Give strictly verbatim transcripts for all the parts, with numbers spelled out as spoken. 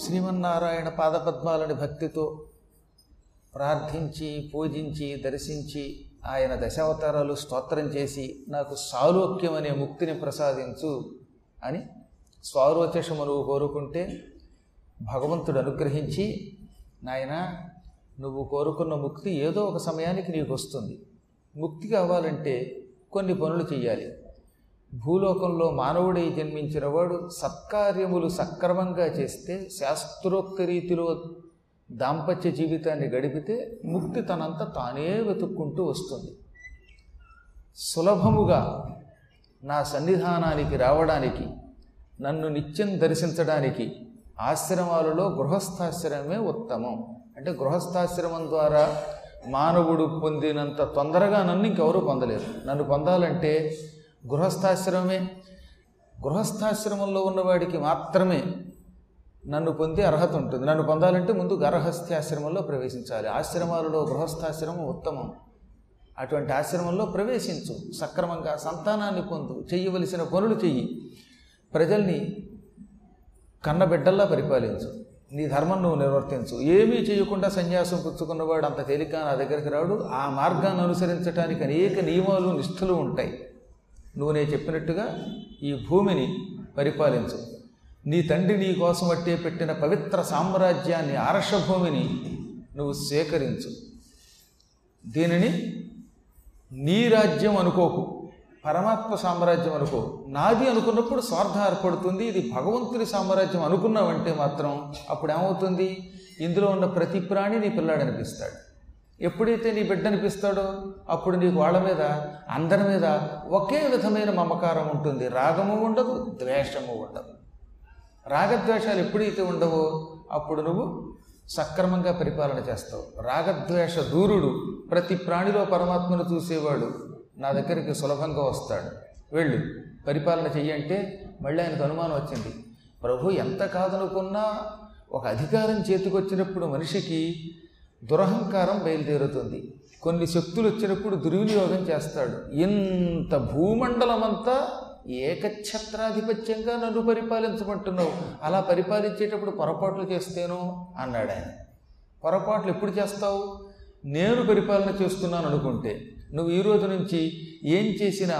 శ్రీమన్నారాయణ పాదపద్మాలని భక్తితో ప్రార్థించి, పూజించి, దర్శించి, ఆయన దశావతారాలు స్తోత్రం చేసి నాకు సాలోక్యం అనే ముక్తిని ప్రసాదించు అని స్వారోచషమును కోరుకుంటే భగవంతుడు అనుగ్రహించి, నాయన నువ్వు కోరుకున్న ముక్తి ఏదో ఒక సమయానికి నీకు వస్తుంది. ముక్తి కావాలంటే కొన్ని పనులు చేయాలి. భూలోకంలో మానవుడై జన్మించిన వాడు సత్కార్యములు సక్రమంగా చేస్తే, శాస్త్రోక్త రీతిలో దాంపత్య జీవితాన్ని గడిపితే ముక్తి తనంతా తానే వెతుక్కుంటూ వస్తుంది. సులభముగా నా సన్నిధానానికి రావడానికి, నన్ను నిత్యం దర్శించడానికి ఆశ్రమాలలో గృహస్థాశ్రమే ఉత్తమం. అంటే గృహస్థాశ్రమం ద్వారా మానవుడు పొందినంత తొందరగా నన్ను ఇంకెవరూ పొందలేరు. నన్ను పొందాలంటే గృహస్థాశ్రమే. గృహస్థాశ్రమంలో ఉన్నవాడికి మాత్రమే నన్ను పొందే అర్హత ఉంటుంది. నన్ను పొందాలంటే ముందు గర్హస్థాశ్రమంలో ప్రవేశించాలి. ఆశ్రమాలలో గృహస్థాశ్రమం ఉత్తమం. అటువంటి ఆశ్రమంలో ప్రవేశించు, సక్రమంగా సంతానాన్ని పొందు, చేయవలసిన పనులు చెయ్యి, ప్రజల్ని కన్నబిడ్డల్లా పరిపాలించు, నీ ధర్మం నువ్వు నిర్వర్తించు. ఏమీ చేయకుండా సన్యాసం పుచ్చుకున్నవాడు అంత తేలిక నా దగ్గరికి రాడు. ఆ మార్గాన్ని అనుసరించడానికి అనేక నియమాలు, నిష్ఠలు ఉంటాయి. నువ్వు నేను చెప్పినట్టుగా ఈ భూమిని పరిపాలించు, నీ తండ్రి నీ కోసం అట్టే పెట్టిన పవిత్ర సామ్రాజ్యాన్ని, ఆర్షభూమిని నువ్వు సేకరించు. దీనిని నీ రాజ్యం అనుకోకు, పరమాత్మ సామ్రాజ్యం అనుకో. నాది అనుకున్నప్పుడు స్వార్థం ఏర్పడుతుంది. ఇది భగవంతుని సామ్రాజ్యం అనుకున్నావంటే మాత్రం అప్పుడు ఏమవుతుంది, ఇందులో ఉన్న ప్రతి ప్రాణి నీ పిల్లాడు అనిపిస్తాడు. ఎప్పుడైతే నీ బిడ్డ అనిపిస్తాడో అప్పుడు నీకు వాళ్ళ మీద, అందరి మీద ఒకే విధమైన మమకారం ఉంటుంది. రాగము ఉండదు, ద్వేషము ఉండదు. రాగద్వేషాలు ఎప్పుడైతే ఉండవో అప్పుడు నువ్వు సక్రమంగా పరిపాలన చేస్తావు. రాగద్వేష దూరుడు, ప్రతి ప్రాణిలో పరమాత్మను చూసేవాడు నా దగ్గరికి సులభంగా వస్తాడు. వెళ్ళు, పరిపాలన చెయ్యంటే మళ్ళీ ఆయనకు అనుమానం వచ్చింది. ప్రభు, ఎంత కాదనుకున్నా ఒక అధికారం చేతికొచ్చినప్పుడు మనిషికి దురహంకారం బయలుదేరుతుంది. కొన్ని శక్తులు వచ్చినప్పుడు దుర్వినియోగం చేస్తాడు. ఇంత భూమండలం అంతా ఏకఛత్రాధిపత్యంగా నన్ను పరిపాలించమంటున్నావు, అలా పరిపాలించేటప్పుడు పొరపాట్లు చేస్తేనో అన్నాడు ఆయన. పొరపాట్లు ఎప్పుడు చేస్తావు? నేను పరిపాలన చేస్తున్నాను అనుకుంటే. నువ్వు ఈ రోజు నుంచి ఏం చేసినా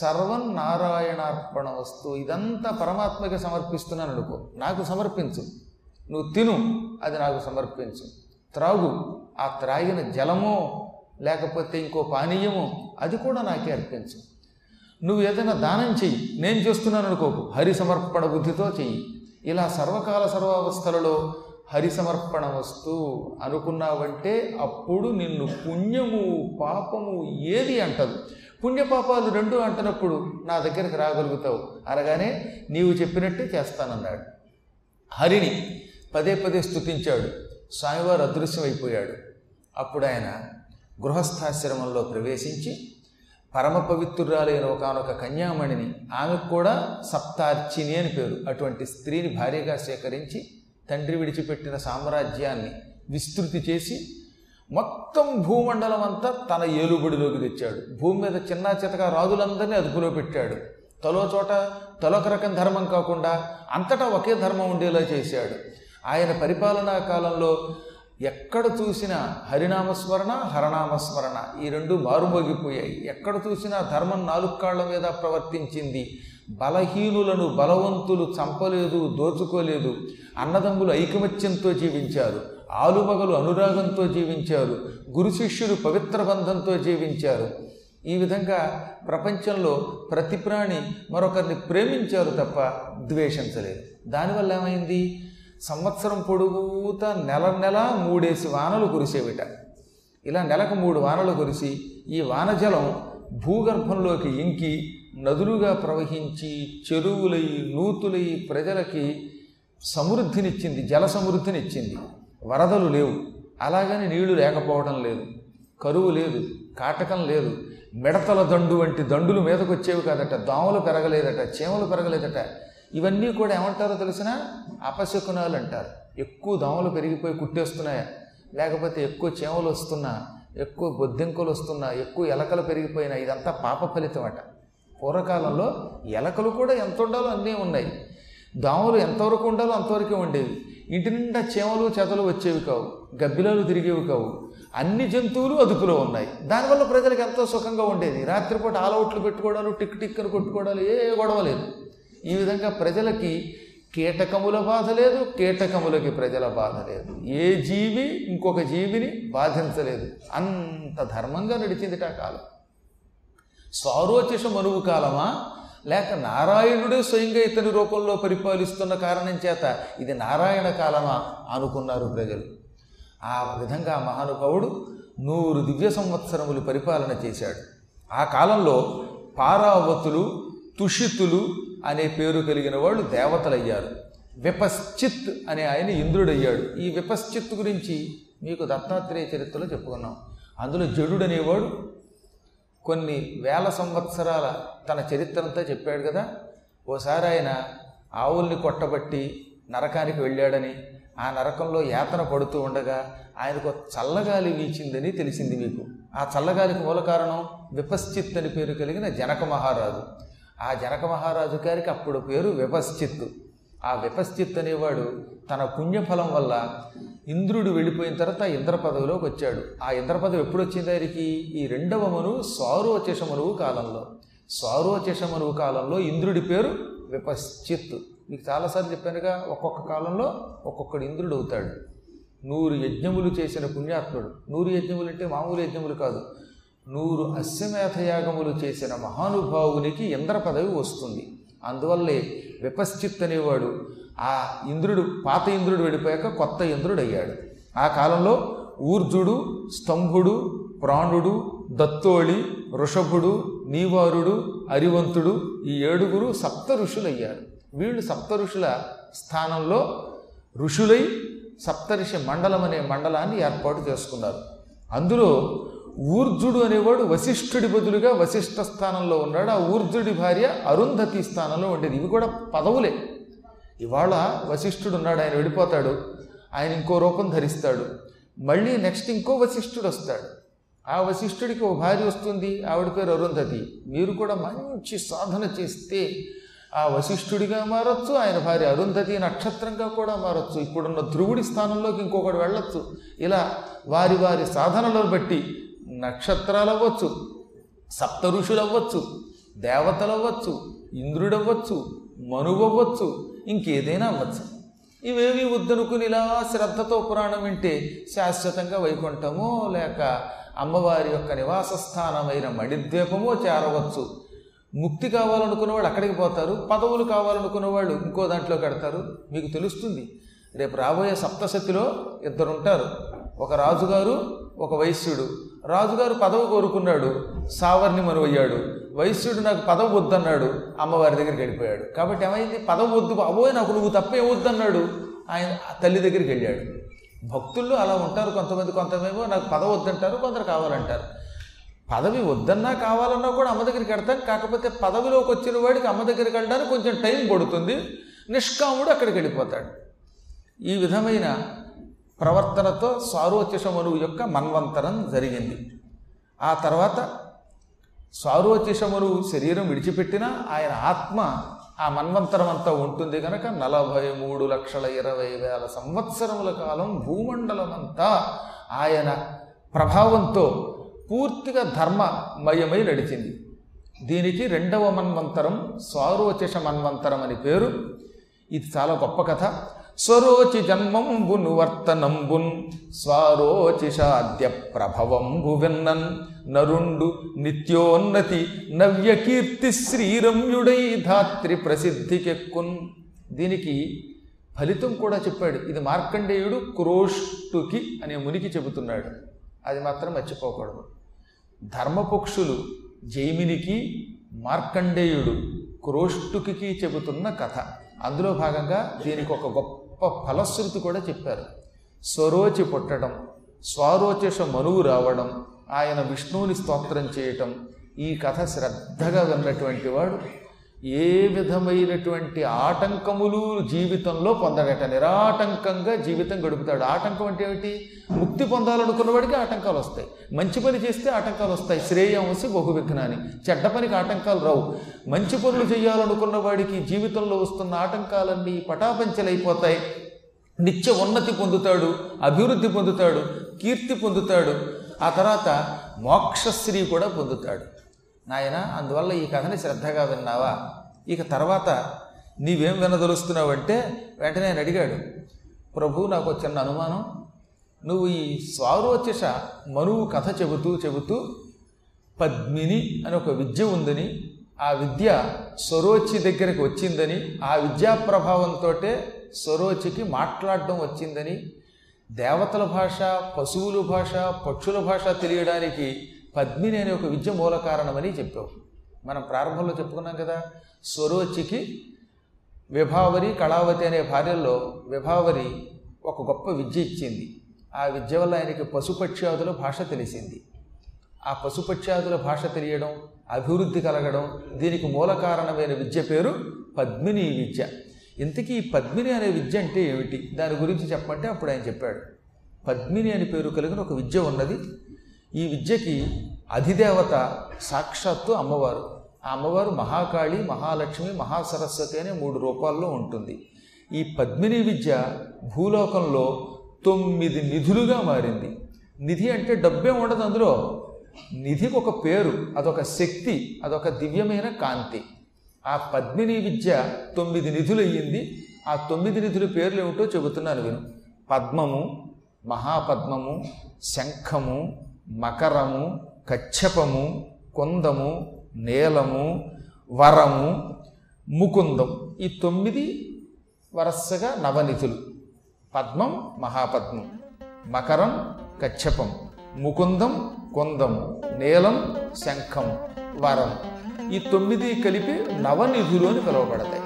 సర్వం నారాయణార్పణ వస్తు, ఇదంతా పరమాత్మకి సమర్పిస్తున్నాను అనుకో. నాకు సమర్పించు. నువ్వు తిను, అది నాకు సమర్పించు. త్రాగు, ఆ త్రాగిన జలమో లేకపోతే ఇంకో పానీయమో అది కూడా నాకే అర్పించు. నువ్వు ఏదైనా దానం చెయ్యి, నేను చేస్తున్నాను అనుకోకు, హరి సమర్పణ బుద్ధితో చెయ్యి. ఇలా సర్వకాల సర్వావస్థలలో హరి సమర్పణ వస్తు అనుకున్నావంటే అప్పుడు నిన్ను పుణ్యము పాపము ఏది అంటదు. పుణ్యపాపాలు రెండు అంటున్నప్పుడు నా దగ్గరికి రాగలుగుతావు. అనగానే నీవు చెప్పినట్టే చేస్తానన్నాడు. హరిని పదే పదే స్తుతించాడు. స్వామివారు అదృశ్యమైపోయాడు. అప్పుడు ఆయన గృహస్థాశ్రమంలో ప్రవేశించి పరమ పవిత్రురాలైన ఒకానొక కన్యామణిని, ఆమెకు కూడా సప్తార్చిని అని పేరు, అటువంటి స్త్రీని భార్యగా సేకరించి తండ్రి విడిచిపెట్టిన సామ్రాజ్యాన్ని విస్తృతి చేసి మొత్తం భూమండలం అంతా తన ఏలుబడిలోకి తెచ్చాడు. భూమి మీద చిన్న చితక రాజులందరినీ అదుపులో పెట్టాడు. తలో చోట తలొక రకం ధర్మం కాకుండా అంతటా ఒకే ధర్మం ఉండేలా చేశాడు. ఆయన పరిపాలనా కాలంలో ఎక్కడ చూసినా హరినామస్మరణ, హరనామస్మరణ ఈ రెండు మారుమోగిపోయాయి. ఎక్కడ చూసినా ధర్మం నాలుగు కాళ్ల మీద ప్రవర్తించింది. బలహీనులను బలవంతులు చంపలేదు, దోచుకోలేదు. అన్నదమ్ములు ఐకమత్యంతో జీవించారు. ఆలుమగలు అనురాగంతో జీవించారు. గురు శిష్యులు పవిత్ర బంధంతో జీవించారు. ఈ విధంగా ప్రపంచంలో ప్రతి ప్రాణి మరొకరిని ప్రేమించారు తప్ప ద్వేషించలేదు. దానివల్ల ఏమైంది, సంవత్సరం పొడుగుతా నెల నెల మూడేసి వానలు కురిసేవిట. ఇలా నెలకు మూడు వానలు కురిసి ఈ వానజలం భూగర్భంలోకి ఇంకి నదులుగా ప్రవహించి చెరువులై నూతులై ప్రజలకి సమృద్ధినిచ్చింది, జల సమృద్ధినిచ్చింది. వరదలు లేవు, అలాగని నీళ్లు లేకపోవడం లేదు. కరువు లేదు, కాటకం లేదు. మిడతల దండు వంటి దండులు మీదకు వచ్చేవి కాదట. దోమలు పెరగలేదట, చీమలు పెరగలేదట. ఇవన్నీ కూడా ఏమంటారో తెలిసిన అపశకునాలు అంటారు. ఎక్కువ దోమలు పెరిగిపోయి కుట్టేస్తున్నాయా, లేకపోతే ఎక్కువ చేమలు వస్తున్నా, ఎక్కువ బొద్దింకలు వస్తున్నా, ఎక్కువ ఎలకలు పెరిగిపోయినా ఇదంతా పాప ఫలితం అట. పూర్వకాలంలో ఎలకలు కూడా ఎంత ఉండాలో అన్నీ ఉన్నాయి, దోమలు ఎంతవరకు ఉండాలో అంతవరకే ఉండేవి. ఇంటి నిండా చేమలు చెదలు వచ్చేవి కావు, గబ్బిలాలు తిరిగేవి కావు, అన్ని జంతువులు అదుపులో ఉన్నాయి. దానివల్ల ప్రజలకు ఎంతో సుఖంగా ఉండేది. రాత్రిపూట ఆలౌట్లు పెట్టుకోవడాలు, టిక్ టిక్కను కొట్టుకోవడాలు ఏ గొడవ లేదు. ఈ విధంగా ప్రజలకి కీటకముల బాధ లేదు, కీటకములకి ప్రజల బాధ లేదు, ఏ జీవి ఇంకొక జీవిని బాధించలేదు. అంత ధర్మంగా నడిచిందిట కాలం. స్వారోచిష మనువు కాలమా లేక నారాయణుడే స్వయంగా ఇతని రూపంలో పరిపాలిస్తున్న కారణం చేత ఇది నారాయణ కాలమా అనుకున్నారు ప్రజలు. ఆ విధంగా మహానుభావుడు నూరు దివ్య సంవత్సరములు పరిపాలన చేశాడు. ఆ కాలంలో పారావతులు, తుషితులు అనే పేరు కలిగిన వాళ్ళు దేవతలయ్యారు. విపశ్చిత్ అనే ఆయన ఇంద్రుడయ్యాడు. ఈ విపశ్చిత్ గురించి మీకు దత్తాత్రేయ చరిత్రలో చెప్పుకున్నాం. అందులో జడు అనేవాడు కొన్ని వేల సంవత్సరాల తన చరిత్రంతా చెప్పాడు కదా. ఓసారి ఆయన ఆవుల్ని కొట్టబట్టి నరకానికి వెళ్ళాడని, ఆ నరకంలో యాతన పడుతూ ఉండగా ఆయనకు చల్లగాలి వీచిందని తెలిసింది మీకు. ఆ చల్లగాలికి మూల కారణం విపశ్చిత్ అని పేరు కలిగిన జనక మహారాజు. ఆ జనక మహారాజు గారికి అప్పుడు పేరు విపశ్చిత్. ఆ విపశ్చిత్ అనేవాడు తన పుణ్యఫలం వల్ల ఇంద్రుడు వెళ్ళిపోయిన తర్వాత ఇంద్ర పదవిలోకి వచ్చాడు. ఆ ఇంద్ర పదవి ఎప్పుడు వచ్చింది ఆయనకి? ఈ రెండవ మనువు స్వారోచిష మనువు కాలంలో. స్వారోచిష మనువు కాలంలో ఇంద్రుడి పేరు విపశ్చిత్. మీకు చాలాసార్లు చెప్పానుగా, ఒక్కొక్క కాలంలో ఒక్కొక్కడు ఇంద్రుడు అవుతాడు. నూరు యజ్ఞములు చేసిన పుణ్యాత్ముడు. నూరు యజ్ఞములు అంటే మామూలు యజ్ఞములు కాదు, నూరు అశ్వమేధయాగములు చేసిన మహానుభావునికి ఇంద్ర పదవి వస్తుంది. అందువల్లే విపశ్చిత్ అనేవాడు ఆ ఇంద్రుడు, పాత ఇంద్రుడు వెళ్ళిపోయాక కొత్త ఇంద్రుడు అయ్యాడు. ఆ కాలంలో ఊర్జుడు, స్తంభుడు, ప్రాణుడు, దత్తోళి, వృషభుడు, నీవారుడు, అరివంతుడు, ఈ ఏడుగురు సప్త ఋషులు అయ్యారు. వీళ్ళు సప్త ఋషుల స్థానంలో ఋషులై సప్తఋషి మండలం అనే మండలాన్ని ఏర్పాటు చేసుకున్నారు. అందులో ఊర్జుడు అనేవాడు వశిష్ఠుడి బదులుగా వశిష్ఠ స్థానంలో ఉన్నాడు. ఆ ఊర్జుడి భార్య అరుంధతి స్థానంలో ఉండేది. ఇవి కూడా పదవులే. ఇవాళ వశిష్ఠుడు ఉన్నాడు, ఆయన వెళ్ళిపోతాడు, ఆయన ఇంకో రూపం ధరిస్తాడు, మళ్ళీ నెక్స్ట్ ఇంకో వశిష్ఠుడు వస్తాడు. ఆ వశిష్ఠుడికి ఓ భార్య వస్తుంది, ఆవిడ పేరు అరుంధతి. మీరు కూడా మంచి సాధన చేస్తే ఆ వశిష్ఠుడిగా మారచ్చు, ఆయన భార్య అరుంధతి నక్షత్రంగా కూడా మారచ్చు, ఇప్పుడున్న ధ్రువుడి స్థానంలోకి ఇంకొకటి వెళ్ళొచ్చు. ఇలా వారి వారి సాధనలను బట్టి నక్షత్రాలు అవ్వచ్చు, సప్త ఋషులు అవ్వచ్చు, దేవతలు అవ్వచ్చు, ఇంద్రుడు అవ్వచ్చు, మనువు అవ్వచ్చు, ఇంకేదైనా అవ్వచ్చు. ఇవేవి వద్దనుకుని ఇలా శ్రద్ధతో పురాణం వింటే శాశ్వతంగా వైకుంఠమో లేక అమ్మవారి యొక్క నివాస స్థానమైన మణిద్వీపమో చేరవచ్చు. ముక్తి కావాలనుకున్నవాడు అక్కడికి పోతారు, పదవులు కావాలనుకున్నవాడు ఇంకో దాంట్లో కడతారు. మీకు తెలుస్తుంది, రేపు రాబోయే సప్తశతిలో ఇద్దరుంటారు, ఒక రాజుగారు, ఒక వైశ్యుడు. రాజుగారు పదవి కోరుకున్నాడు, సావర్ణి మనువయ్యాడు. వైశ్యుడు నాకు పదవి వద్దన్నాడు, అమ్మవారి దగ్గరికి వెళ్ళిపోయాడు. కాబట్టి ఏమైంది? పదవి వద్దు బాబోయ్, నాకు నువ్వు తప్పే వద్దన్నాడు, ఆయన తల్లి దగ్గరికి వెళ్ళాడు. భక్తుల్లో అలా ఉంటారు కొంతమంది. కొంతమేమో నాకు పదవి వద్దంటారు, కొందరు కావాలంటారు. పదవి వద్దన్నా కావాలన్నా కూడా అమ్మ దగ్గరికి వెళ్తాం. కాకపోతే పదవిలోకి వచ్చిన వాడికి అమ్మ దగ్గరికి వెళ్ళడానికి కొంచెం టైం పడుతుంది. నిష్కాముడు అక్కడికి వెళ్ళిపోతాడు. ఈ విధమైన ప్రవర్తనతో స్వారోచిష మనువు యొక్క మన్వంతరం జరిగింది. ఆ తర్వాత స్వారోచిష మనువు శరీరం విడిచిపెట్టినా ఆయన ఆత్మ ఆ మన్వంతరం అంతా ఉంటుంది కనుక నలభై మూడు లక్షల ఇరవై వేల సంవత్సరముల కాలం భూమండలం అంతా ఆయన ప్రభావంతో పూర్తిగా ధర్మమయమై నడిచింది. దీనికి రెండవ మన్వంతరం స్వారోచిష మన్వంతరం అని పేరు. ఇది చాలా గొప్ప కథ. స్వరోచి జన్మంబున్ వర్తనంబున్ స్వారోచిషాద్య ప్రభవంబు విన్నన్ నరుండు నిత్యోన్నతి నవ్యకీర్తి శ్రీరమ్యుడై ధాత్రి ప్రసిద్ధికెక్కున్. దీనికి ఫలితం కూడా చెప్పాడు. ఇది మార్కండేయుడు క్రోష్టుకి అనే మునికి చెబుతున్నాడు, అది మాత్రం మర్చిపోకూడదు. ధర్మపక్షులు జైమినికి, మార్కండేయుడు క్రోష్టుకి చెబుతున్న కథ. అందులో భాగంగా దీనికి ఒక గొప్ప ఫలశ్రుతి కూడా చెప్పారు. స్వరోచి పుట్టడం, స్వారోచిష మనువు రావడం, ఆయన విష్ణువుని స్తోత్రం చేయటం, ఈ కథ శ్రద్ధగా విన్నటువంటి వాడు ఏ విధమైనటువంటి ఆటంకములు జీవితంలో పొందడట, నిరాటంకంగా జీవితం గడుపుతాడు. ఆటంకం అంటే ఏమిటి? ముక్తి పొందాలనుకున్నవాడికి ఆటంకాలు వస్తాయి, మంచి పని చేస్తే ఆటంకాలు వస్తాయి, శ్రేయాంసి బహువిఘ్నాన్ని, చెడ్డ పనికి ఆటంకాలు రావు. మంచి పనులు చేయాలనుకున్న వాడికి జీవితంలో వస్తున్న ఆటంకాలన్నీ పటాపంచలైపోతాయి, నిత్య ఉన్నతి పొందుతాడు, అభివృద్ధి పొందుతాడు, కీర్తి పొందుతాడు, ఆ తర్వాత మోక్షశ్రీ కూడా పొందుతాడు. నాయన అందువల్ల ఈ కథని శ్రద్ధగా విన్నావా? ఇక తర్వాత నీవేం వినదలుస్తున్నావంటే, వెంటనే ఆయన అడిగాడు, ప్రభు నాకు చిన్న అనుమానం, నువ్వు ఈ స్వారోచిష మనువు కథ చెబుతూ చెబుతూ పద్మిని అని ఒక విద్య ఉందని, ఆ విద్య స్వరోచి దగ్గరికి వచ్చిందని, ఆ విద్యా ప్రభావంతో స్వరోచికి మాట్లాడడం వచ్చిందని, దేవతల భాష, పశువుల భాష, పక్షుల భాష తెలియడానికి పద్మిని అనే ఒక విద్య మూల కారణమని చెప్పావు. మనం ప్రారంభంలో చెప్పుకున్నాం కదా, స్వరోచికి విభావరి, కళావతి అనే భార్యల్లో విభావరి ఒక గొప్ప విద్య ఇచ్చింది. ఆ విద్య వల్ల ఆయనకి పశుపక్ష్యాదుల భాష తెలిసింది. ఆ పశుపక్ష్యాదుల భాష తెలియడం, అభివృద్ధి కలగడం, దీనికి మూల కారణమైన విద్య పేరు పద్మిని విద్య. ఇంతకీ పద్మిని అనే విద్య అంటే ఏమిటి, దాని గురించి చెప్పంటే అప్పుడు ఆయన చెప్పాడు, పద్మిని అనే పేరు కలిగిన ఒక విద్య ఉన్నది. ఈ విద్యకి అధిదేవత సాక్షాత్తు అమ్మవారు. ఆ అమ్మవారు మహాకాళి, మహాలక్ష్మి, మహాసరస్వతి అనే మూడు రూపాల్లో ఉంటుంది. ఈ పద్మిని విద్య భూలోకంలో తొమ్మిది నిధులుగా మారింది. నిధి అంటే డబ్బే ఉండదు అందులో. నిధికి ఒక పేరు, అదొక శక్తి, అదొక దివ్యమైన కాంతి. ఆ పద్మిని విద్య తొమ్మిది నిధులు అయ్యింది. ఆ తొమ్మిది నిధుల పేర్లు ఏమిటో చెబుతున్నాను విను. పద్మము, మహాపద్మము, శంఖము, మకరము, కచ్చపము, కుందము, నీలము, వరము, ముకుందం. ఈ తొమ్మిది వరసగా నవనిధులు. పద్మం, మహాపద్మం, మకరం, కచ్చపం, ముకుందం, కుందం, నీలం, శంఖం, వరం. ఈ తొమ్మిది కలిపి నవనిధులు అని పిలువబడతాయి.